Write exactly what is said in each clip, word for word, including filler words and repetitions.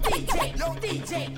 D J, yo D J.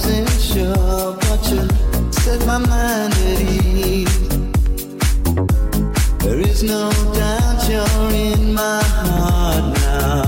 wasn't sure, but you set my mind at ease. There is no doubt you're in my heart now.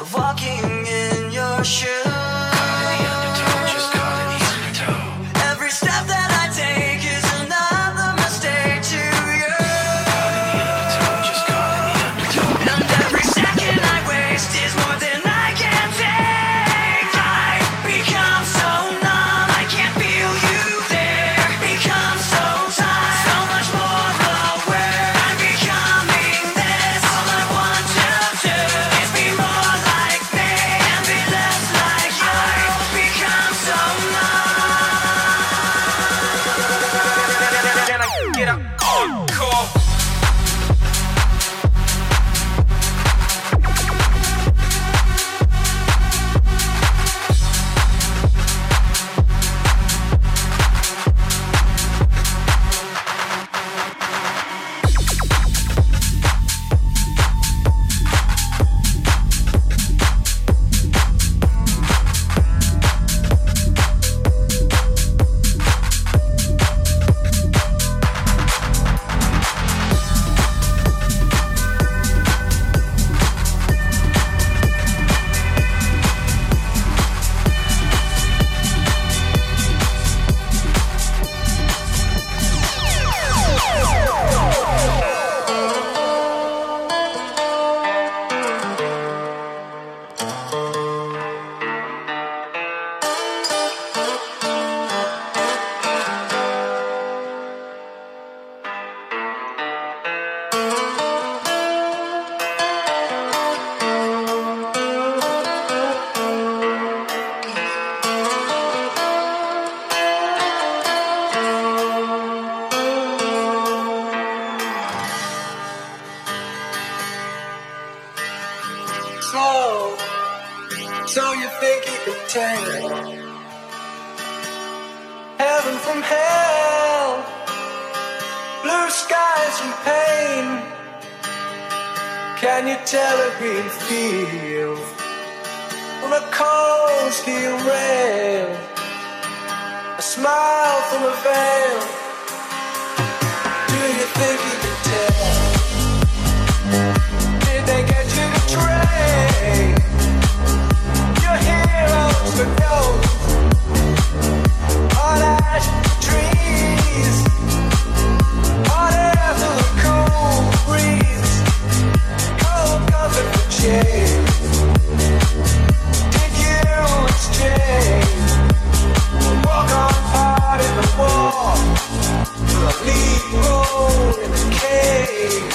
Of walking in your shoes. Call the undertow, just calling these from hell, blue skies from pain. Can you tell a green field on a cold steel rail? A smile from a veil. Do you think you can tell? Did they get you betrayed? Your heroes were ghosts, hot ash trees, hot air through a cool breeze, cold comfort for change. Did you exchange? Walk on part in the wall, a bleak road in the cave.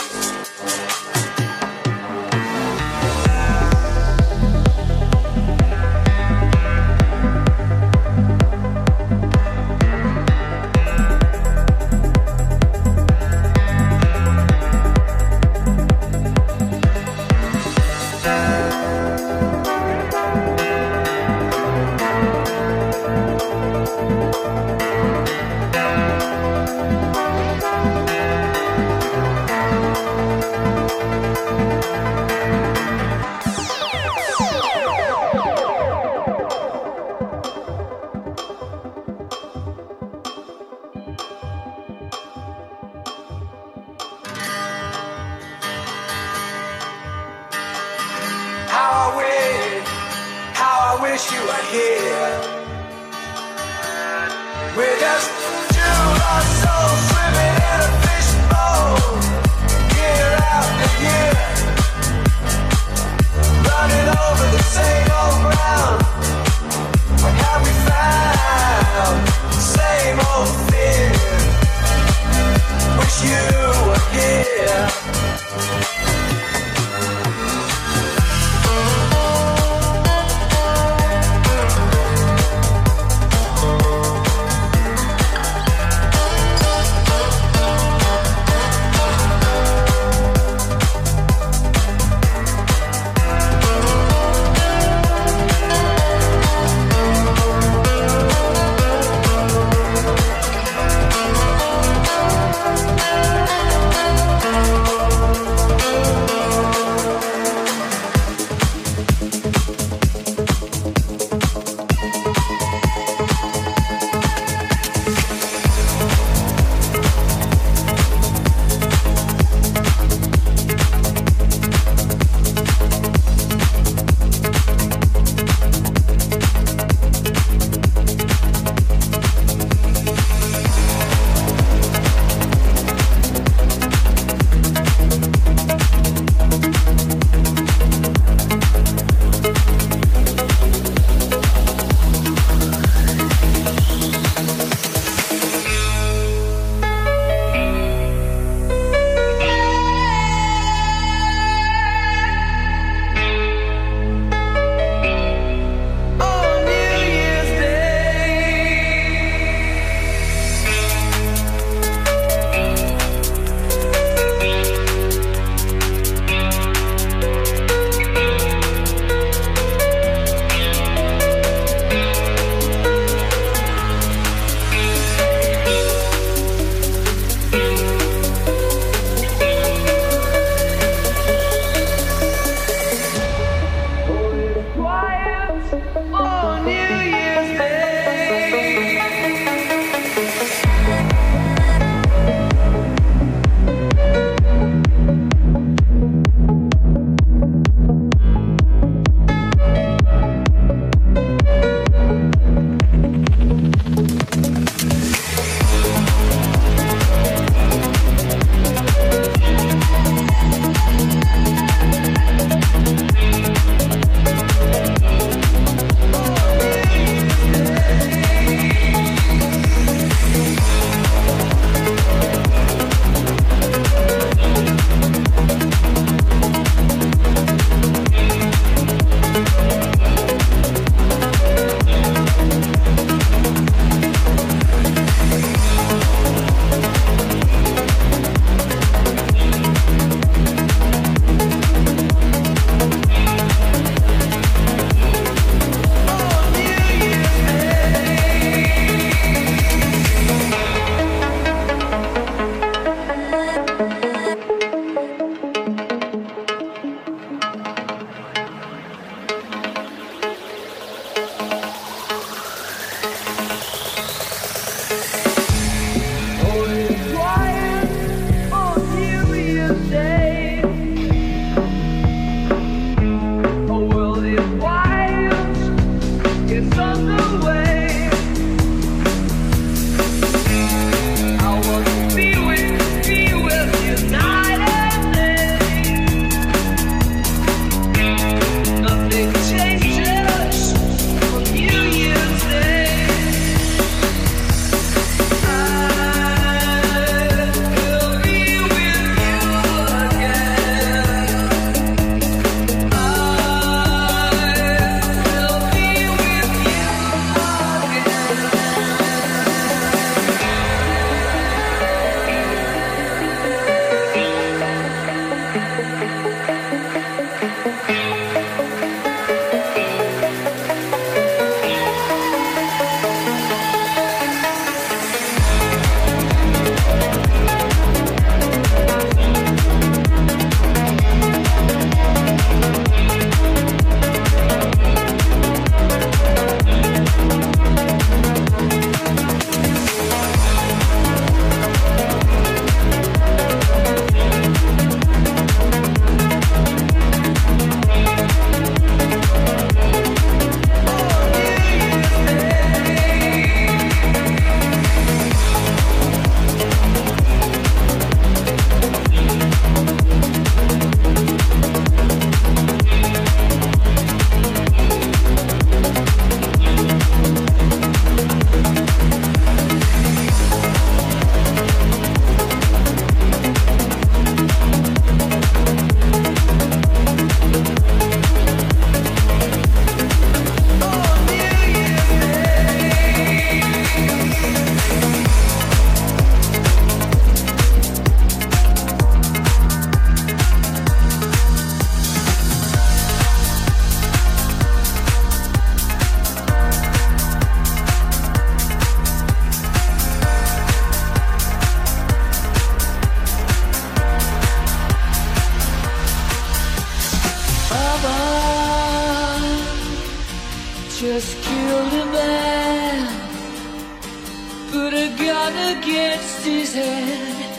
Put a gun against his head,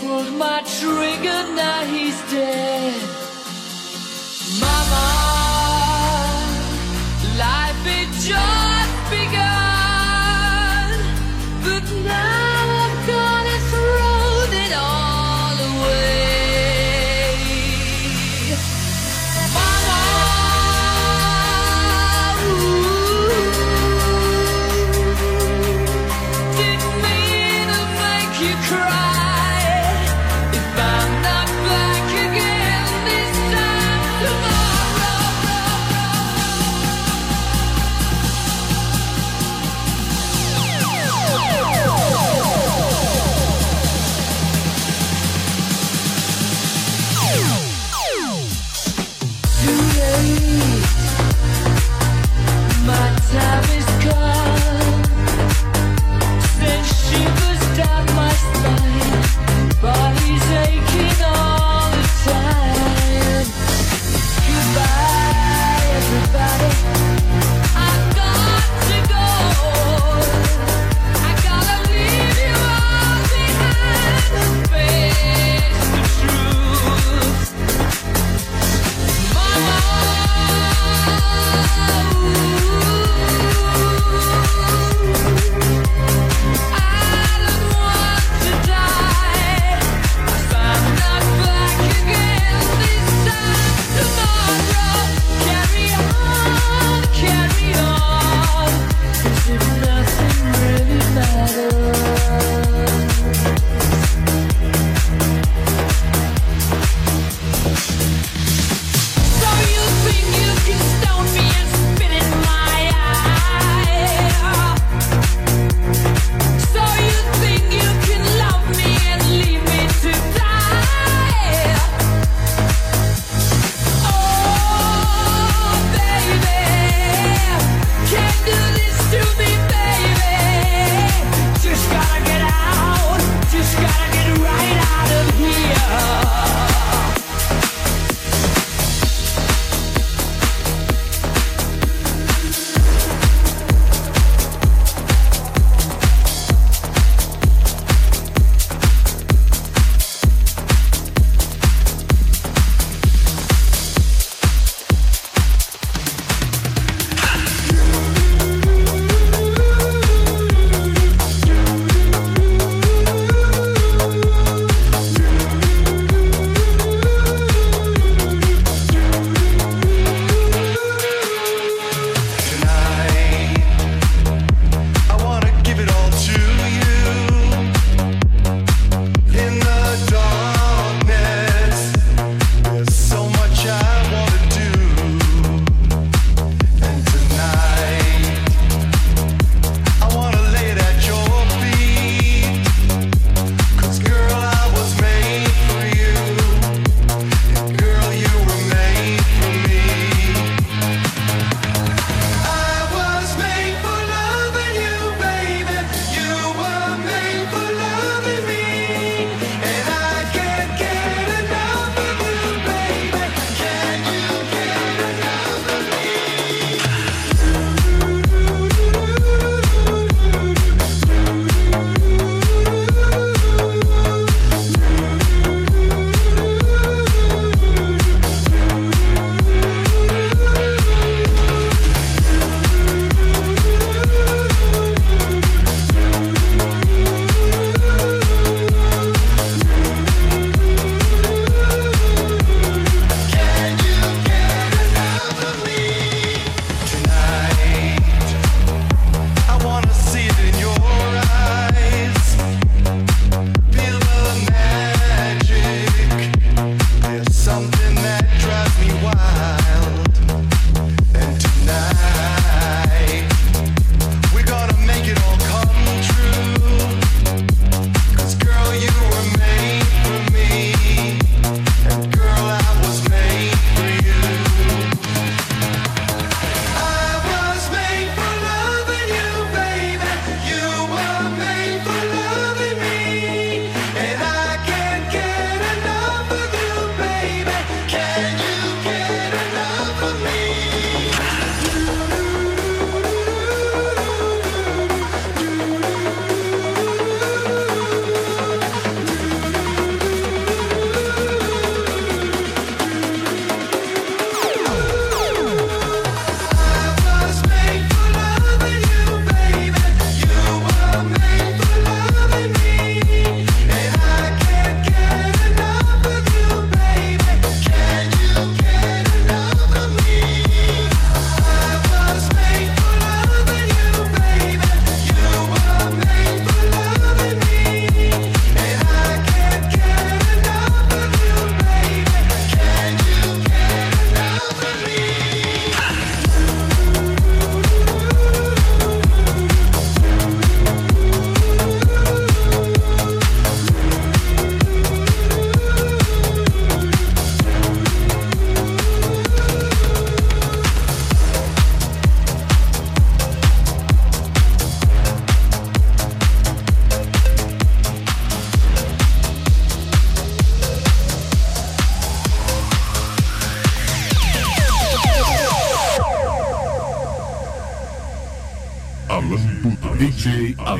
pulled my trigger, now he's dead. Mama, life had just begun, but now I'm gonna throw it all away. Mama, ooh, didn't mean to make you cry. I'm not back again this time tomorrow.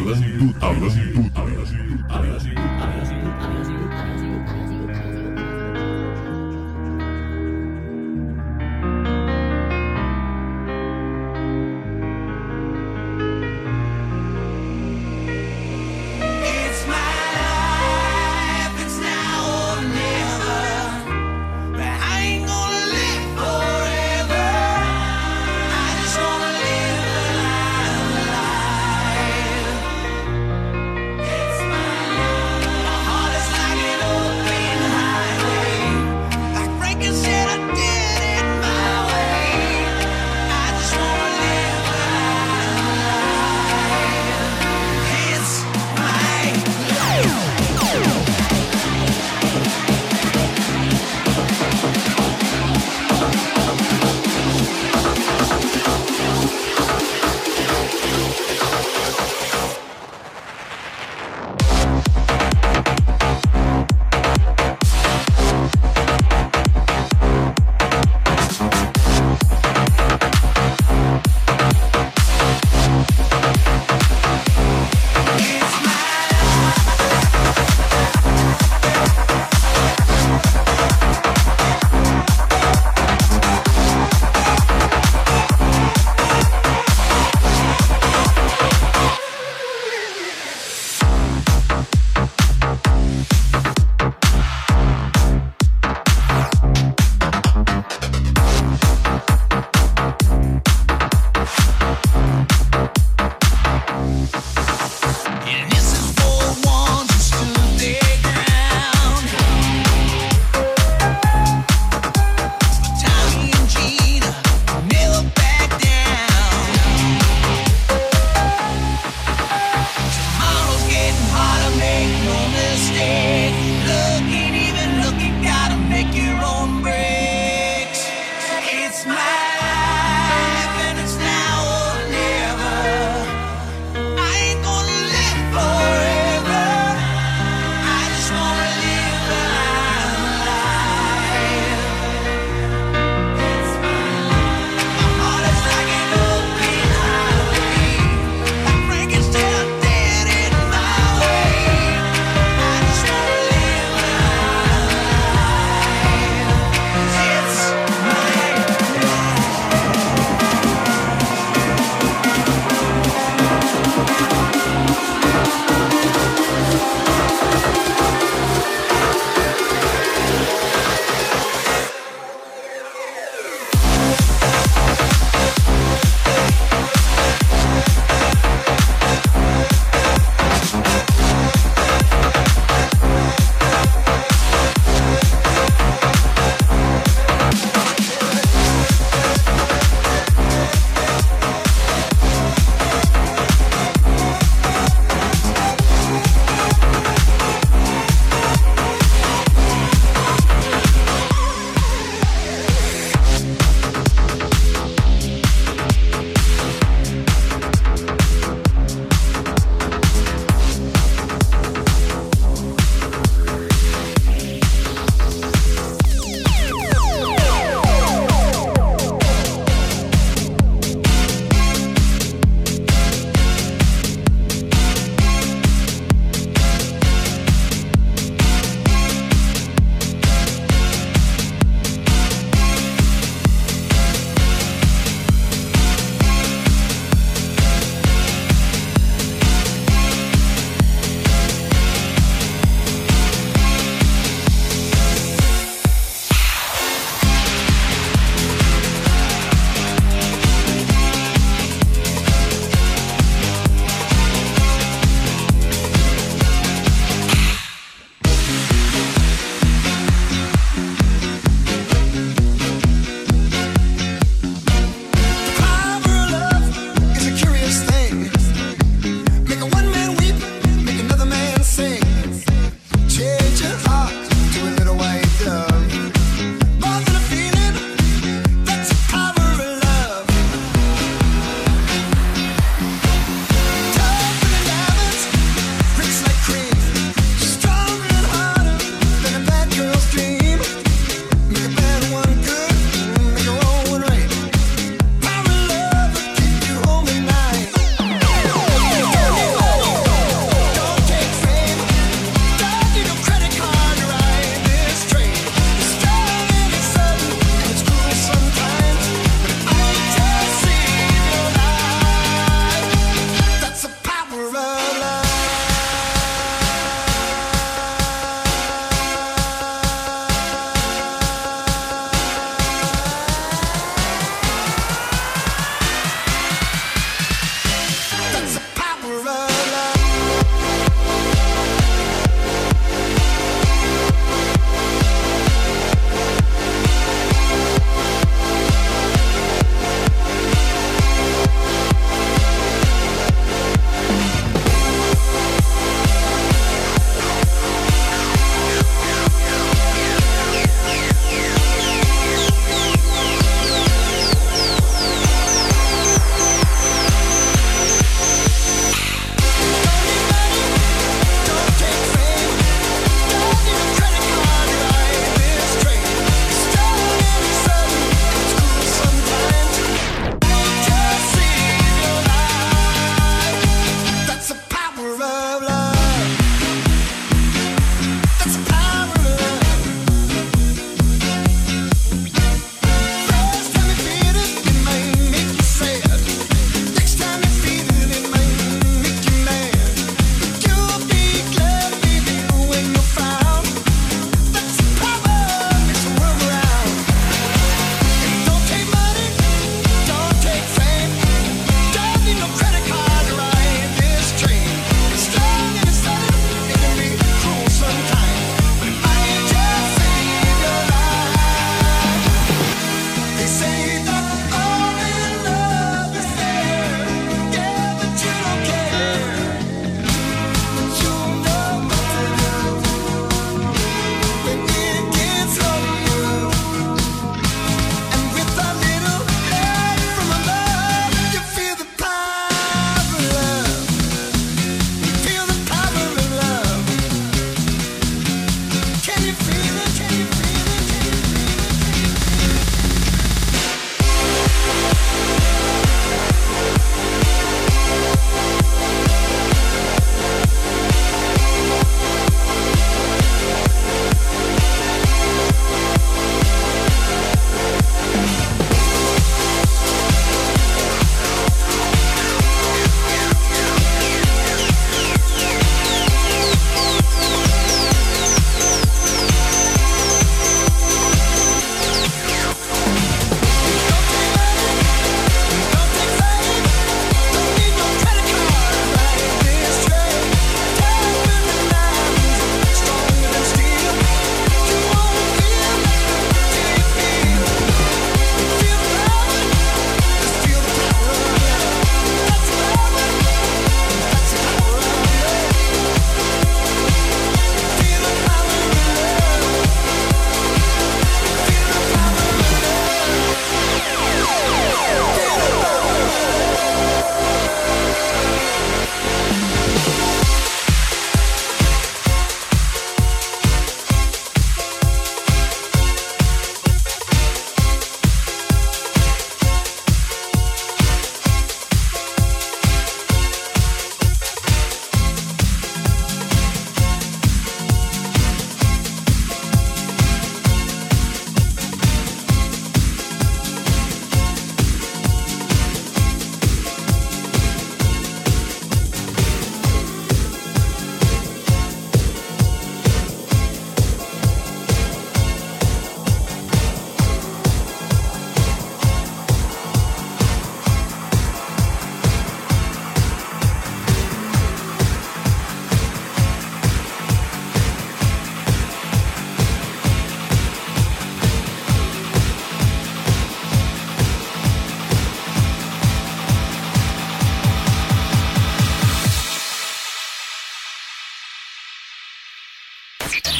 Allan Dutra, Allan Dutra, Allan Dutra.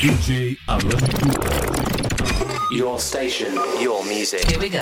D J ALLAN DUTRA. Your station, your music. Here we go.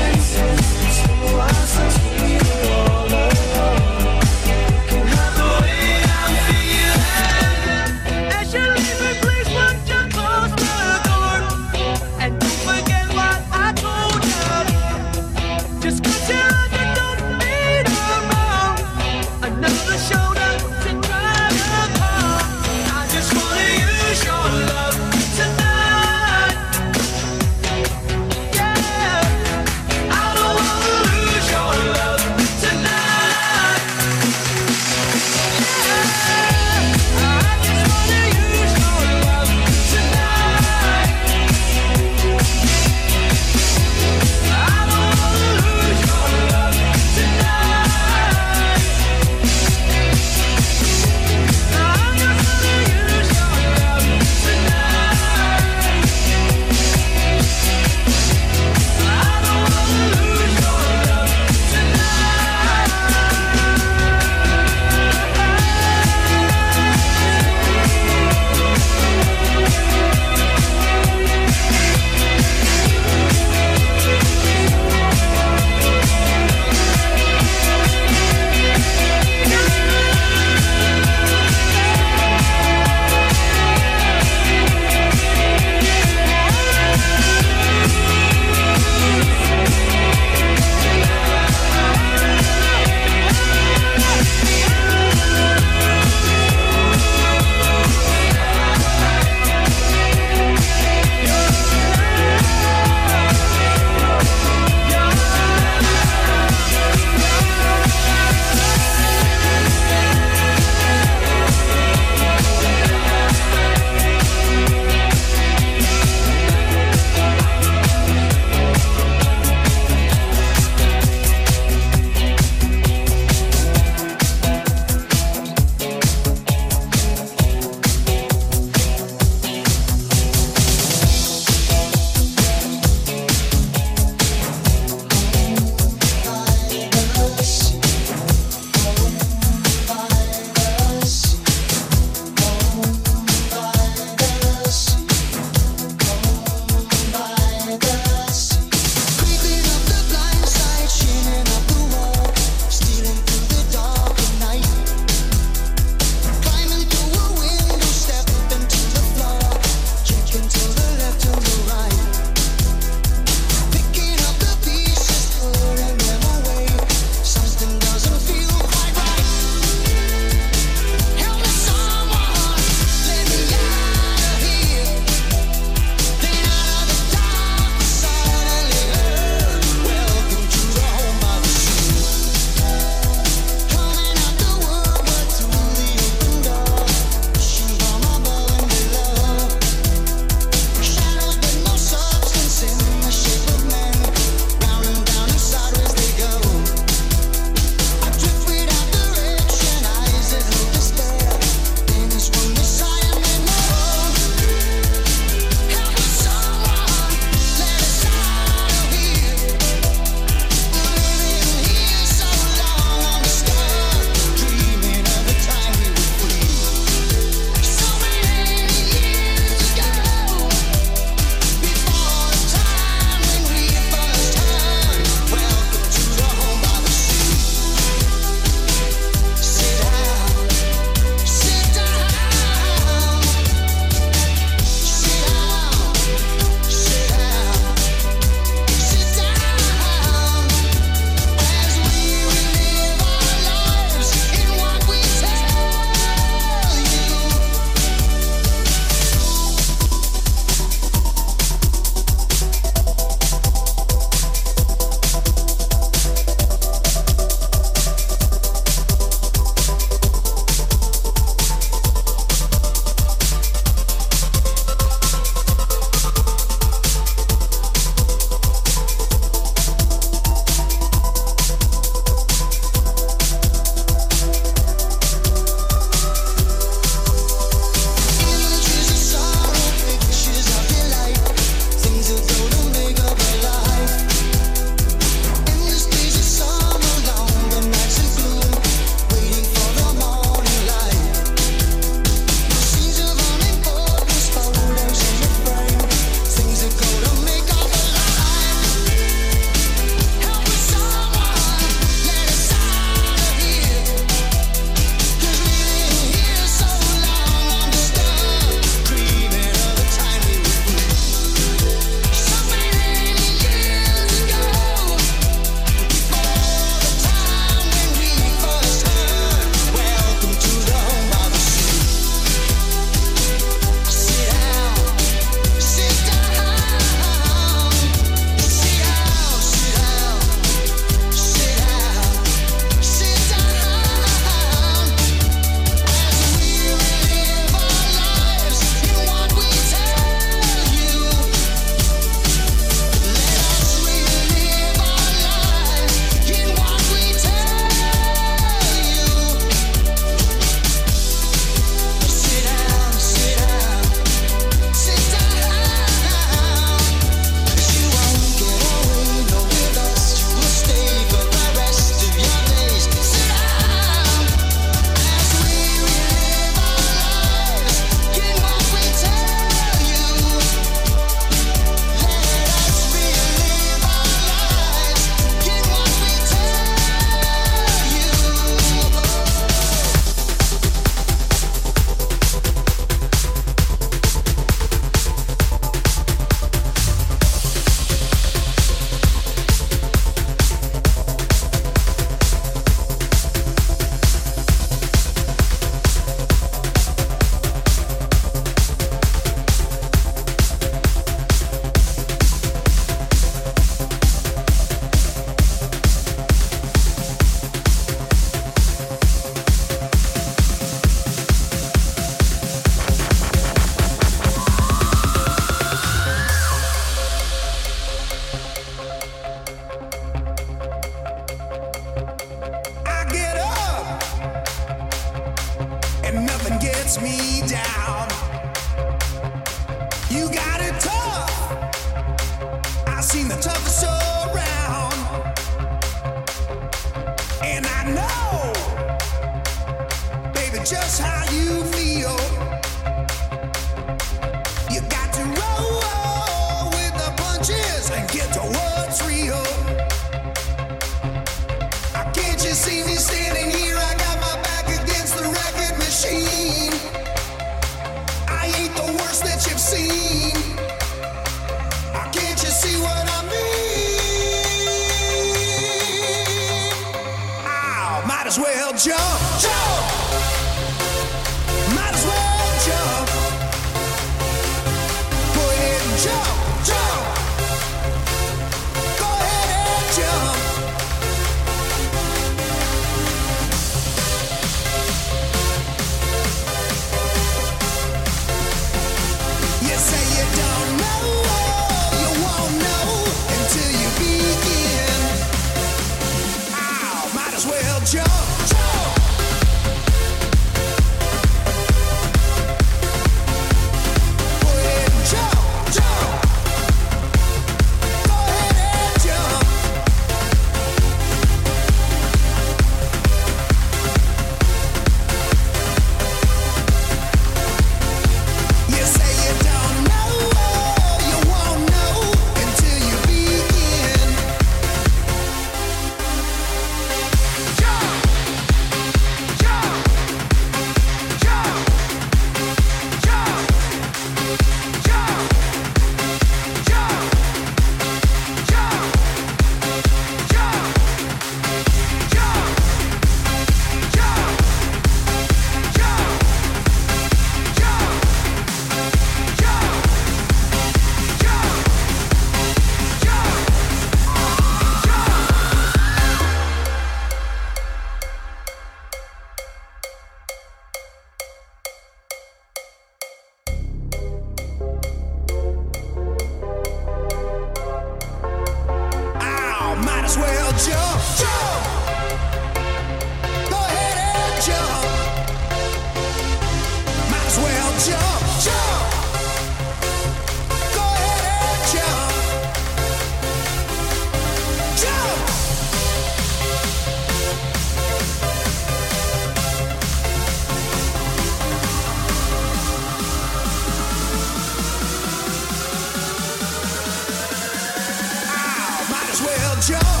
Joe!